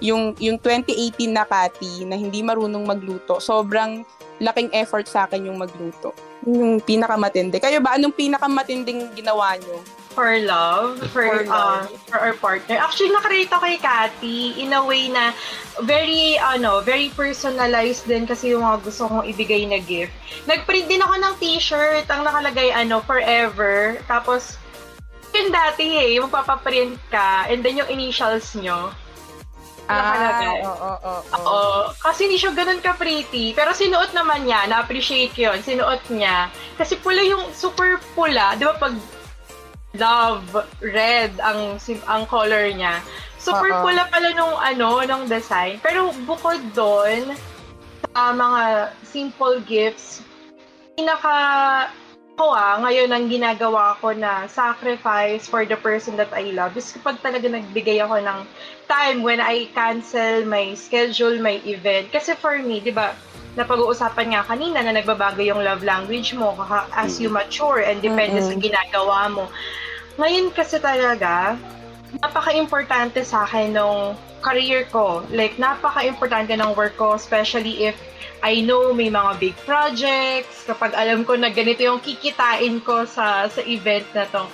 yung, yung twenty eighteen na Katy, na hindi marunong magluto, sobrang laking effort sa akin yung magluto. Yung pinakamatindi. Kayo ba, anong pinakamatinding ginawa nyo? For love, for, for, love. Uh, for our partner. Actually, nakarelate ako kay Katy in a way na very, ano, very personalized din kasi yung mga gusto kong ibigay na gift. Nag-print din ako ng t-shirt, ang nakalagay, ano, forever. Tapos, yun dati, eh, magpapaprint ka, and then yung initials nyo. Nakalagay. Ah, oo, oo, oo. Kasi hindi siya ganun ka-pretty. Pero sinuot naman niya, na-appreciate yun, sinuot niya. Kasi pula yung, super pula, di ba pag, love, red, ang ang color niya. Super uh-oh. Pula pala nung, ano, nung design. Pero bukod doon, sa uh, mga simple gifts, pinaka, ko ah, ngayon ang ginagawa ko na sacrifice for the person that I love is kapag talaga nagbigay ako ng time when I cancel my schedule, my event. Kasi for me, di ba, napag-uusapan nga kanina na nagbabago yung love language mo as you mature and depende mm-hmm. sa ginagawa mo. Ngayon kasi talaga, napaka-importante sa akin nung career ko. Like, napaka-importante ng work ko, especially if I know may mga big projects, kapag alam ko na ganito yung kikitain ko sa, sa event na to.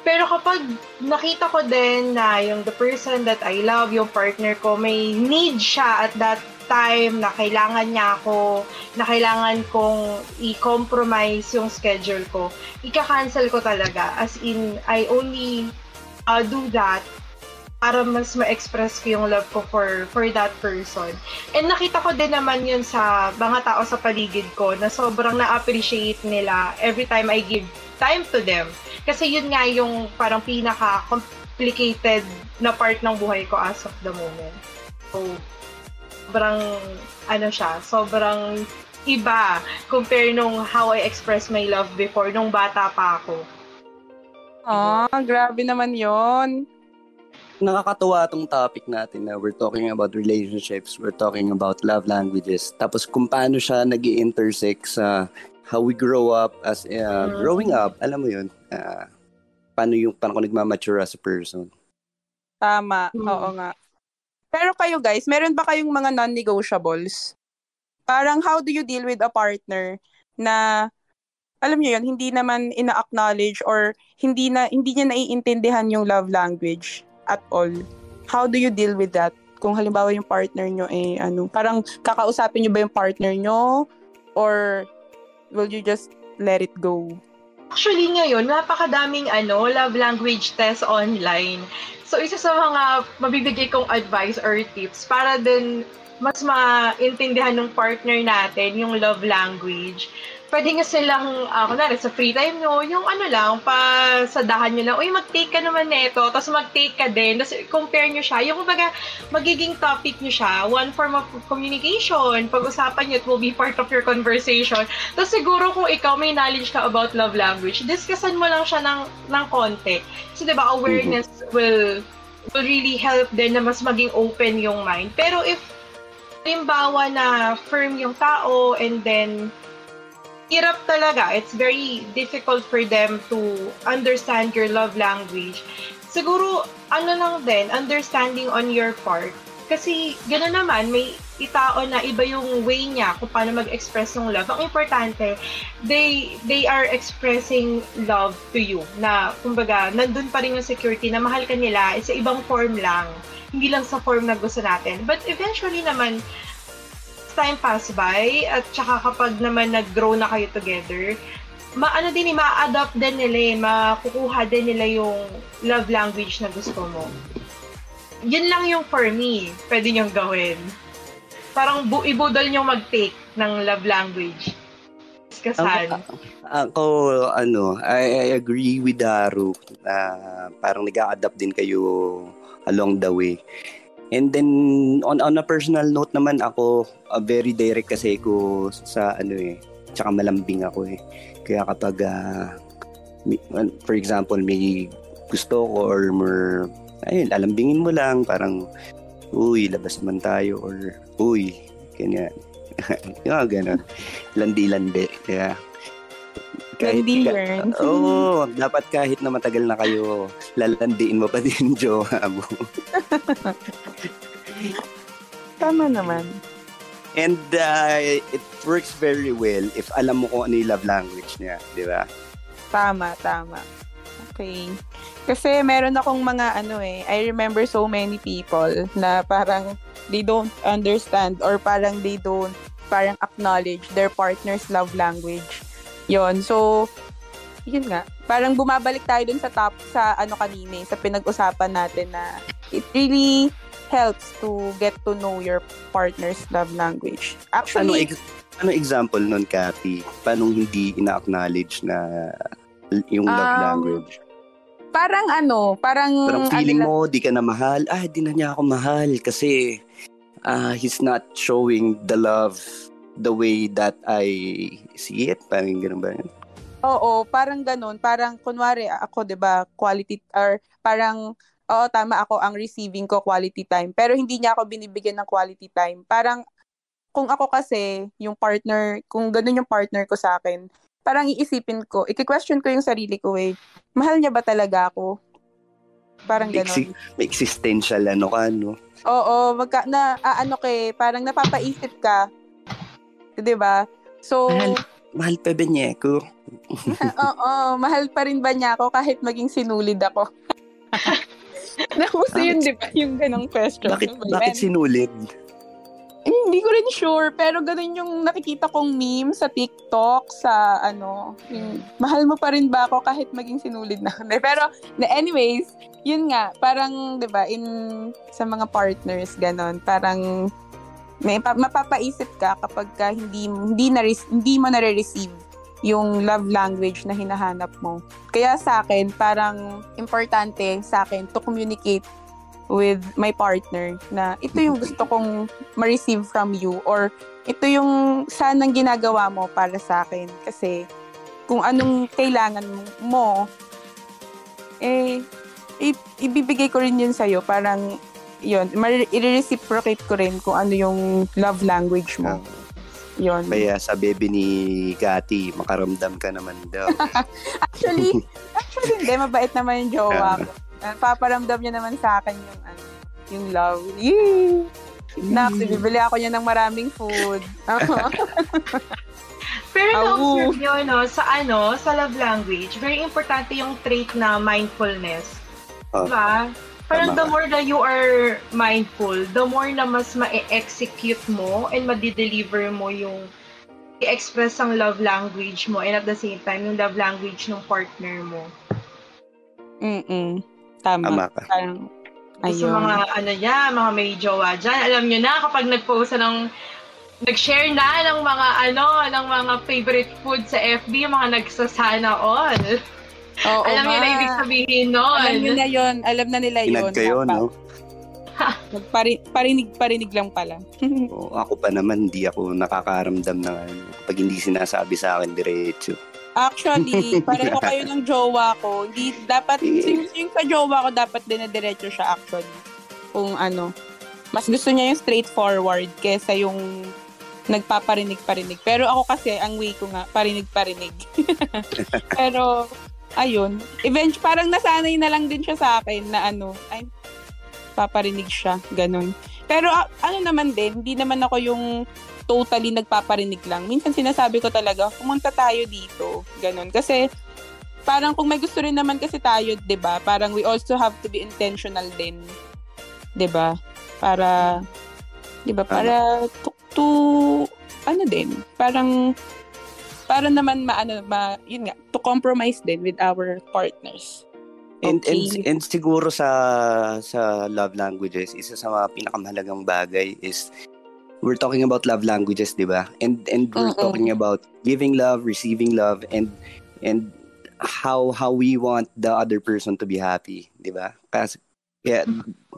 Pero kapag nakita ko din na yung the person that I love, yung partner ko, may need siya at that time na kailangan niya ako, na kailangan kong i-compromise yung schedule ko, ika-cancel ko talaga. As in, I only uh, do that para mas ma-express ko yung love ko for, for that person. And nakita ko din naman yun sa mga tao sa paligid ko na sobrang na-appreciate nila every time I give time to them. Kasi yun nga yung parang pinaka-complicated na part ng buhay ko as of the moment. So, sobrang, ano siya, sobrang iba compare nung how I express my love before, nung bata pa ako. Ah, grabe naman yon. Nakakatuwa itong topic natin na we're talking about relationships, we're talking about love languages, tapos kung paano siya nag-i-intersect sa how we grow up as, uh, growing up, alam mo yun, uh, paano yung, paano ko nagmamature as a person. Tama, hmm. oo nga. Pero kayo guys, meron ba kayong mga non-negotiables? Parang how do you deal with a partner na, alam niyo yun, hindi naman ina-acknowledge or hindi na hindi niya naiintindihan yung love language at all? How do you deal with that? kung halimbawa yung partner nyo eh ano, parang kakausapin nyo ba yung partner nyo or will you just let it go? Actually ngayon, napakadaming ano, love language test online. So isa sa mga mabibigay kong advice or tips para din mas maintindihan ng partner natin yung love language. Pwede nga silang, uh, kunwari, sa free time nyo, yung ano lang, pasadahan nyo lang, uy, mag-take ka naman nito, tapos mag-take ka din, tapos compare nyo siya. Yung kumbaga, magiging topic nyo siya, one form of communication, pag-usapan nyo, it will be part of your conversation. Tapos siguro kung ikaw may knowledge ka about love language, discussan mo lang siya ng, ng konti. Kasi diba, awareness mm-hmm. will, will really help din na mas maging open yung mind. Pero if, halimbawa na firm yung tao, and then, hirap talaga. It's very difficult for them to understand your love language. Siguro, ano lang din, understanding on your part. Kasi, gano'n naman, may itao na iba yung way niya kung paano mag-express ng love. Ang importante, they they are expressing love to you. Na, kumbaga, nandun pa rin yung security na mahal ka nila sa ibang form lang. Hindi lang sa form na gusto natin. But eventually naman, time pass by at saka kapag naman nag-grow na kayo together, maano din, ma-adapt din nila, makukuha din nila yung love language na gusto mo. Yun lang yung for me, pwede niyong gawin. Parang bu- ibudol niyong mag-take ng love language. Kasan? Ako, ano, I, I agree with Haru na uh, parang nag-a-adapt din kayo along the way. And then on on a personal note naman ako, uh, very direct kasi ko sa ano eh, tsaka malambing ako eh. Kaya kapag uh, may, for example, may gusto ko or more, ayun, alambingin mo lang, parang uy, labas man tayo or uy, kanya. Yung ganun. Landi-landi. Kaya kahit, ka, oh, dapat kahit na matagal na kayo, lalandiin mo pa din jowa mo. Tama naman. And uh, it works very well if alam mo kung ano yung love language niya, di ba? Tama, tama. Okay. Kasi meron akong mga ano eh, I remember so many people na parang they don't understand or parang they don't parang acknowledge their partner's love language. Yon, so yun nga, parang bumabalik tayo dun sa top sa ano kanina, sa pinag-usapan natin na it really helps to get to know your partner's love language. Actually, ano, ano example nun, Katy? Paano hindi ina-acknowledge na yung love um, language? Parang ano, parang parang feeling ano, mo di ka na mahal, ah di na niya ako mahal kasi uh, he's not showing the love the way that I see it, parang gano'n ba yun? Oo, parang gano'n. Parang, kunwari, ako, diba, quality, or parang, oo, tama ako, ang receiving ko, quality time. Pero hindi niya ako binibigyan ng quality time. Parang, kung ako kasi, yung partner, kung gano'n yung partner ko sa akin, parang iisipin ko, i-question ko yung sarili ko, eh, mahal niya ba talaga ako? Parang gano'n. May existential, ano ka, ano? Oo, magka, na, ah, ano kay, parang napapaisip ka, diba? So, mahal, mahal pa ba niya ako? Oo, mahal pa rin ba niya ako kahit maging sinulid ako? Nakuso yun, diba? Yung ganong question. Bakit, bakit sinulid? Eh, hindi ko rin sure, pero ganun yung nakikita kong meme sa TikTok, sa ano, yung, mahal mo pa rin ba ako kahit maging sinulid na ako? Pero, anyways, yun nga, parang, diba, in, sa mga partners, ganun, parang, may mapapaisip ka kapag ka hindi hindi na hindi mo nare-receive yung love language na hinahanap mo. Kaya sa akin parang importante sa akin to communicate with my partner na ito yung gusto kong ma-receive from you or ito yung sanang ginagawa mo para sa akin kasi kung anong kailangan mo eh i- ibibigay ko rin yun sa iyo, parang yun, i-reciprocate ko rin kung ano yung love language mo. Yun. Kaya sa baby ni Katy, makaramdam ka naman daw. actually, actually hindi, mabait naman yung jowa ko. Paparamdam niya naman sa akin yung, ano, yung love. Yee! Nak, bibili ako niya ng maraming food. Pero na-observe nyo, no, sa ano, sa love language, very importante yung trait na mindfulness. Diba? Uh-huh. Parang the more that you are mindful, the more na mas ma-execute mo and ma-deliver mo yung i-express ang love language mo and at the same time yung love language ng partner mo. Mm-mm. Tama. Tama ka. Parang, ayun. So, mga ano niya, mga may jowa dyan, alam nyo na kapag nag-post ng nag-share na ng mga ano, ng mga favorite food sa F B, mga nagsasana all. Oo, alam nyo na ibig sabihin nun. Alam nila yun. Alam na nila yun. Pinag kayo, no? Parinig-parinig lang pala. O, ako pa naman, di ako nakakaramdam ng ano. Kapag hindi sinasabi sa akin, diretso. Actually, pareho kayo ng jowa ko. Hindi, dapat, yung sa jowa ko, dapat din na diretso siya actually. Kung ano, mas gusto niya yung straightforward kesa yung nagpaparinig-parinig. Pero ako kasi, ang way ko nga, parinig-parinig. Pero, ayun. Eventually, parang nasanay na lang din siya sa akin na ano, ay, paparinig siya, ganun. Pero ano naman din, hindi naman ako yung totally nagpaparinig lang. Minsan sinasabi ko talaga, pumunta tayo dito, ganun. Kasi, parang kung may gusto rin naman kasi tayo, diba? Parang we also have to be intentional din. Diba? Para, diba? Para to, to ano din, parang, para naman maano ma yun nga to compromise din with our partners. Okay. And and and siguro sa sa love languages, isa sa mga pinakamahalagang bagay is we're talking about love languages, 'di ba? And and we're Uh-oh. talking about giving love, receiving love, and and how how we want the other person to be happy, 'di ba? Kasi yeah,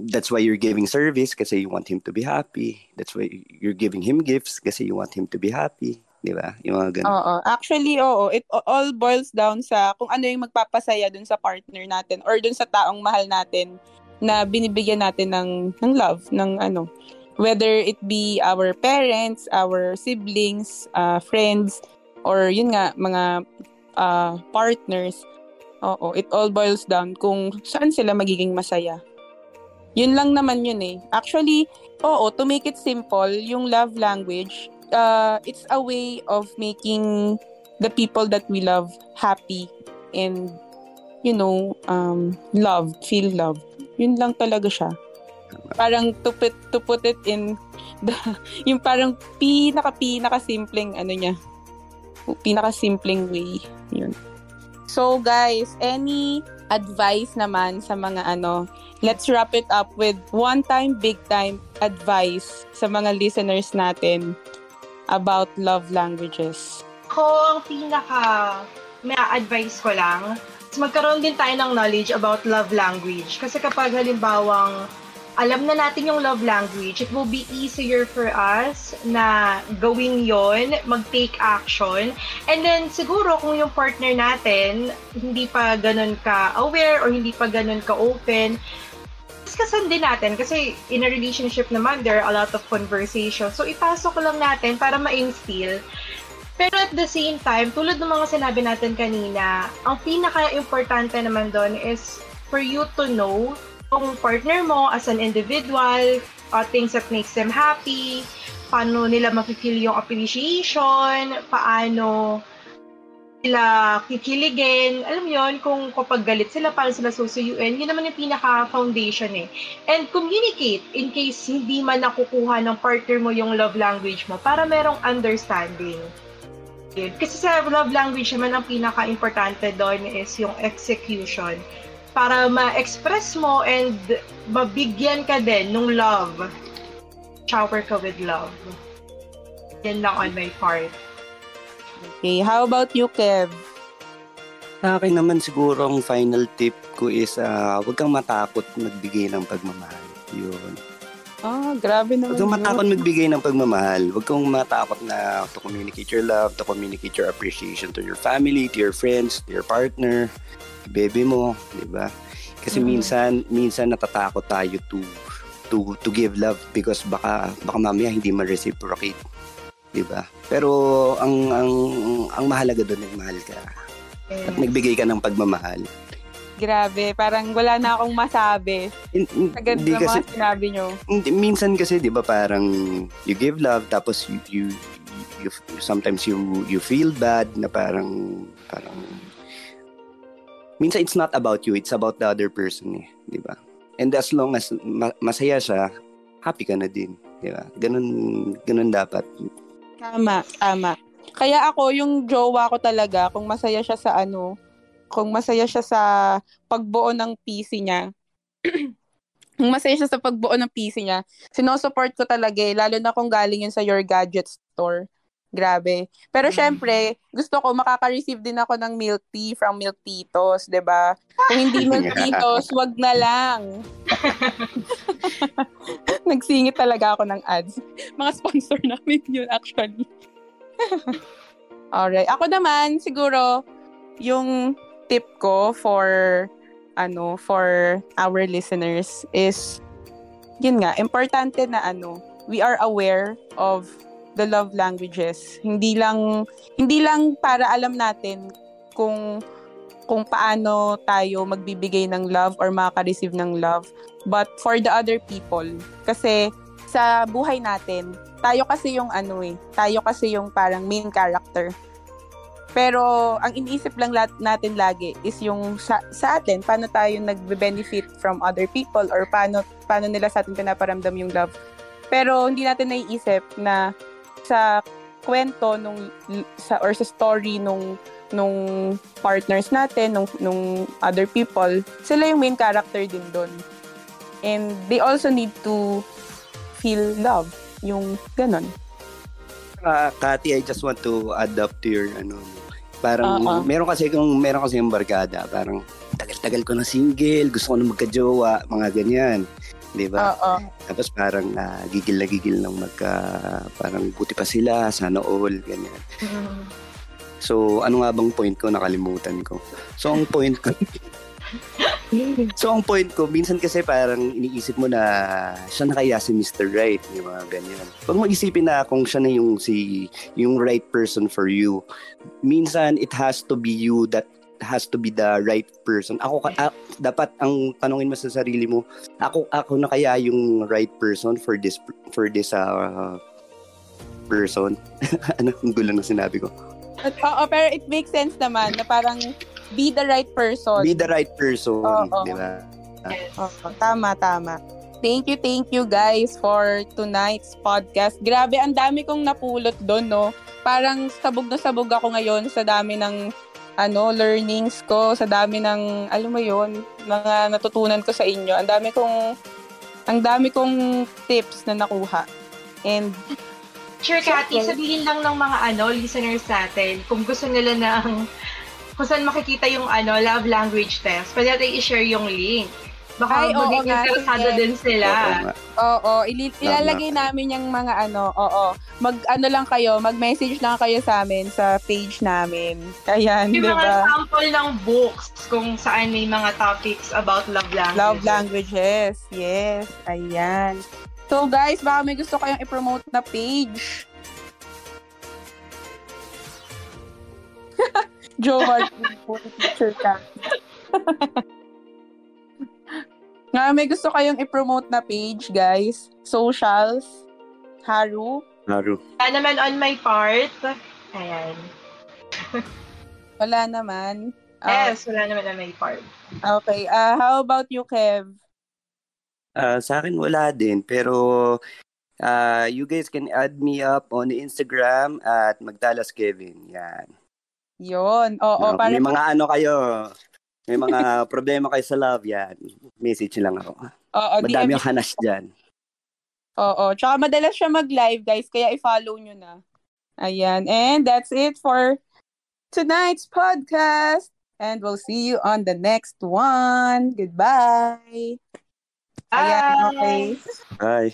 that's why you're giving service kasi you want him to be happy. That's why you're giving him gifts kasi you want him to be happy. Diba? Yung mga ganun. Oo. Actually, oo. It all boils down sa kung ano yung magpapasaya dun sa partner natin or dun sa taong mahal natin na binibigyan natin ng, ng love, ng ano. Whether it be our parents, our siblings, uh, friends, or yun nga, mga uh, partners. Oo. It all boils down kung saan sila magiging masaya. Yun lang naman yun eh. Actually, oo. To make it simple, yung love language, Uh, it's a way of making the people that we love happy and, you know, um, loved, feel loved. Yun lang talaga siya. Parang to put, to put it in, the, yung parang pinaka-pinaka-simpleng ano niya, pinaka-simpleng way. Yun. So guys, any advice naman sa mga ano, let's wrap it up with one-time, big-time advice sa mga listeners natin about love languages. Ako, ang pinaka may advice ko lang, magkaroon din tayo ng knowledge about love language. Kasi kapag halimbawang alam na natin yung love language, it will be easier for us na gawin yon, mag-take action. And then, siguro, kung yung partner natin, hindi pa ganun ka-aware or hindi pa ganun ka-open, discussion din natin kasi in a relationship naman there are a lot of conversations, so ipasok lang natin para ma-instill. Pero at the same time, tulad ng mga sinabi natin kanina, ang pinaka-importante naman doon is for you to know kung partner mo as an individual, uh, things that makes them happy, paano nila ma-feel yung appreciation, paano sila kikiligin, alam yon, kung kapag galit sila, paano sila susuyuin, yun naman yung pinaka-foundation eh. And communicate in case hindi man nakukuha ng partner mo yung love language mo para merong understanding. Kasi sa love language naman, ang pinaka-importante doon is yung execution. Para ma-express mo and mabigyan ka din ng love. Shower ka with love. Yan lang on my part. Okay, how about you, Kev? Sa akin naman siguro ang final tip ko is uh, huwag kang matakot magbigay ng pagmamahal. Yun. Ah, oh, grabe naman. Huwag kang matakot magbigay ng pagmamahal. Huwag kang matakot na to communicate your love, to communicate your appreciation to your family, to your friends, to your partner, baby mo, di ba? Kasi mm-hmm. minsan, minsan natatakot tayo to to to give love because baka baka mamaya hindi ma-reciprocate. Diba? Pero ang ang ang mahalaga doon ay mahal ka. Yes. At nagbigay ka ng pagmamahal. Grabe, parang wala na akong masabi. Agad na kasi, mga sinabi nyo. Minsan kasi, di ba, parang you give love, tapos you, you, you, sometimes you you feel bad na parang, parang, minsan it's not about you, it's about the other person eh. Di ba? And as long as ma- masaya siya, happy ka na din. Diba? Ganun, ganun dapat. Tama, tama. Kaya ako, yung jowa ko talaga, kung masaya siya sa ano, kung masaya siya sa pagbuo ng P C niya, kung masaya siya sa pagbuo ng P C niya, sinusupport ko talaga eh, lalo na kung galing yun sa Your Gadget Store. Grabe. Pero mm. syempre, gusto ko makaka-receive din ako ng milk tea from Miltitos, 'di ba? Kung hindi Miltitos, wag na lang. Nagsingit talaga ako ng ads. Mga sponsor namin 'yun actually. Alright. Ako naman siguro yung tip ko for ano, for our listeners is 'yun nga, importante na ano, we are aware of the love languages. Hindi lang hindi lang para alam natin kung kung paano tayo magbibigay ng love or makaka-receive ng love, but for the other people. Kasi sa buhay natin, tayo kasi yung ano eh, tayo kasi yung parang main character. Pero ang iniisip lang natin lagi is yung sa, sa atin, paano tayo nagbe-benefit from other people or paano paano nila sa atin pinaparamdam yung love. Pero hindi natin naiisip na sa kwento nung sa or sa story nung nung partners natin, nung nung other people, sila yung main character din doon, and they also need to feel love, yung ganon. Uh, Kati, I just want to add up to your ano, parang uh-huh. meron kasi kung meron kasi yung barkada, parang tagal-tagal ko na single, gusto ko na magka-jowa, mga ganyan. Diba? Oo. Tapos parang uh, gigil na gigil ng magka, parang buti pa sila, sana all, ganyan. Mm. So, ano nga bang point ko? Nakalimutan ko. So, ang point ko, so, ang point ko, minsan kasi parang iniisip mo na siya na kaya si mister Right, diba? Ganyan. Pag mag-isipin na kung siya na yung, si, yung right person for you, minsan it has to be you that has to be the right person. Ako uh, dapat ang tanungin mo sa sarili mo, ako ako na kaya yung right person for this for this uh, person. Ano, ang gulo ng sinabi ko. At, oo, pero it makes sense naman na parang be the right person. Be the right person, di ba? Tama, tama. Thank you, thank you guys for tonight's podcast. Grabe, ang dami kong napulot doon, no. Parang sabog na sabog ako ngayon sa dami ng ano, learnings ko, sa dami ng, alam mo yun, mga natutunan ko sa inyo. Ang dami kong, ang dami kong tips na nakuha. And, sure, Katy, so, sabihin lang ng mga, ano, listeners natin, kung gusto nila ng, kung saan makikita yung, ano, love language test, pwede natin i-share yung link. Baka ay, magiging interesado din sila. Oo, oo. Il- ilalagay namin yung mga ano, oo. Mag, ano lang kayo, mag-message lang kayo sa amin sa page namin. Ayan, diba? Yung mga sample ng books kung saan may mga topics about love languages. Love languages, yes. Ayan. So guys, baka may gusto kayong i-promote na page. Johan, teacher ka. Nga, may gusto kayong i-promote na page, guys. Socials. Haru. Haru. Wala naman on my part. Ayan. Wala naman. Yes, uh, wala naman on my part. Okay. Uh, how about you, Kev? Uh, sa akin, wala din. Pero uh, you guys can add me up on Instagram at Magdalas Kevin. Yan. Yun. Oo, no, para may mga pa- ano kayo... May mga problema kayo sa love, yan. Message lang ako. Oo, madami yung hanas dyan. Oo, tsaka madalas siya mag-live, guys. Kaya i-follow nyo na. Ayan. And that's it for tonight's podcast. And we'll see you on the next one. Goodbye. Bye. Ayan, okay. Bye.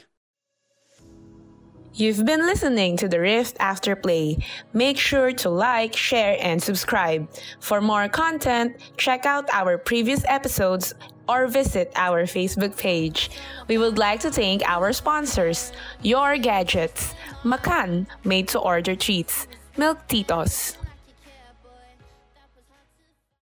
You've been listening to The Rift After Play. Make sure to like, share, and subscribe. For more content, check out our previous episodes or visit our Facebook page. We would like to thank our sponsors, Your Gadgets, Makan, made to order treats, Miltitos.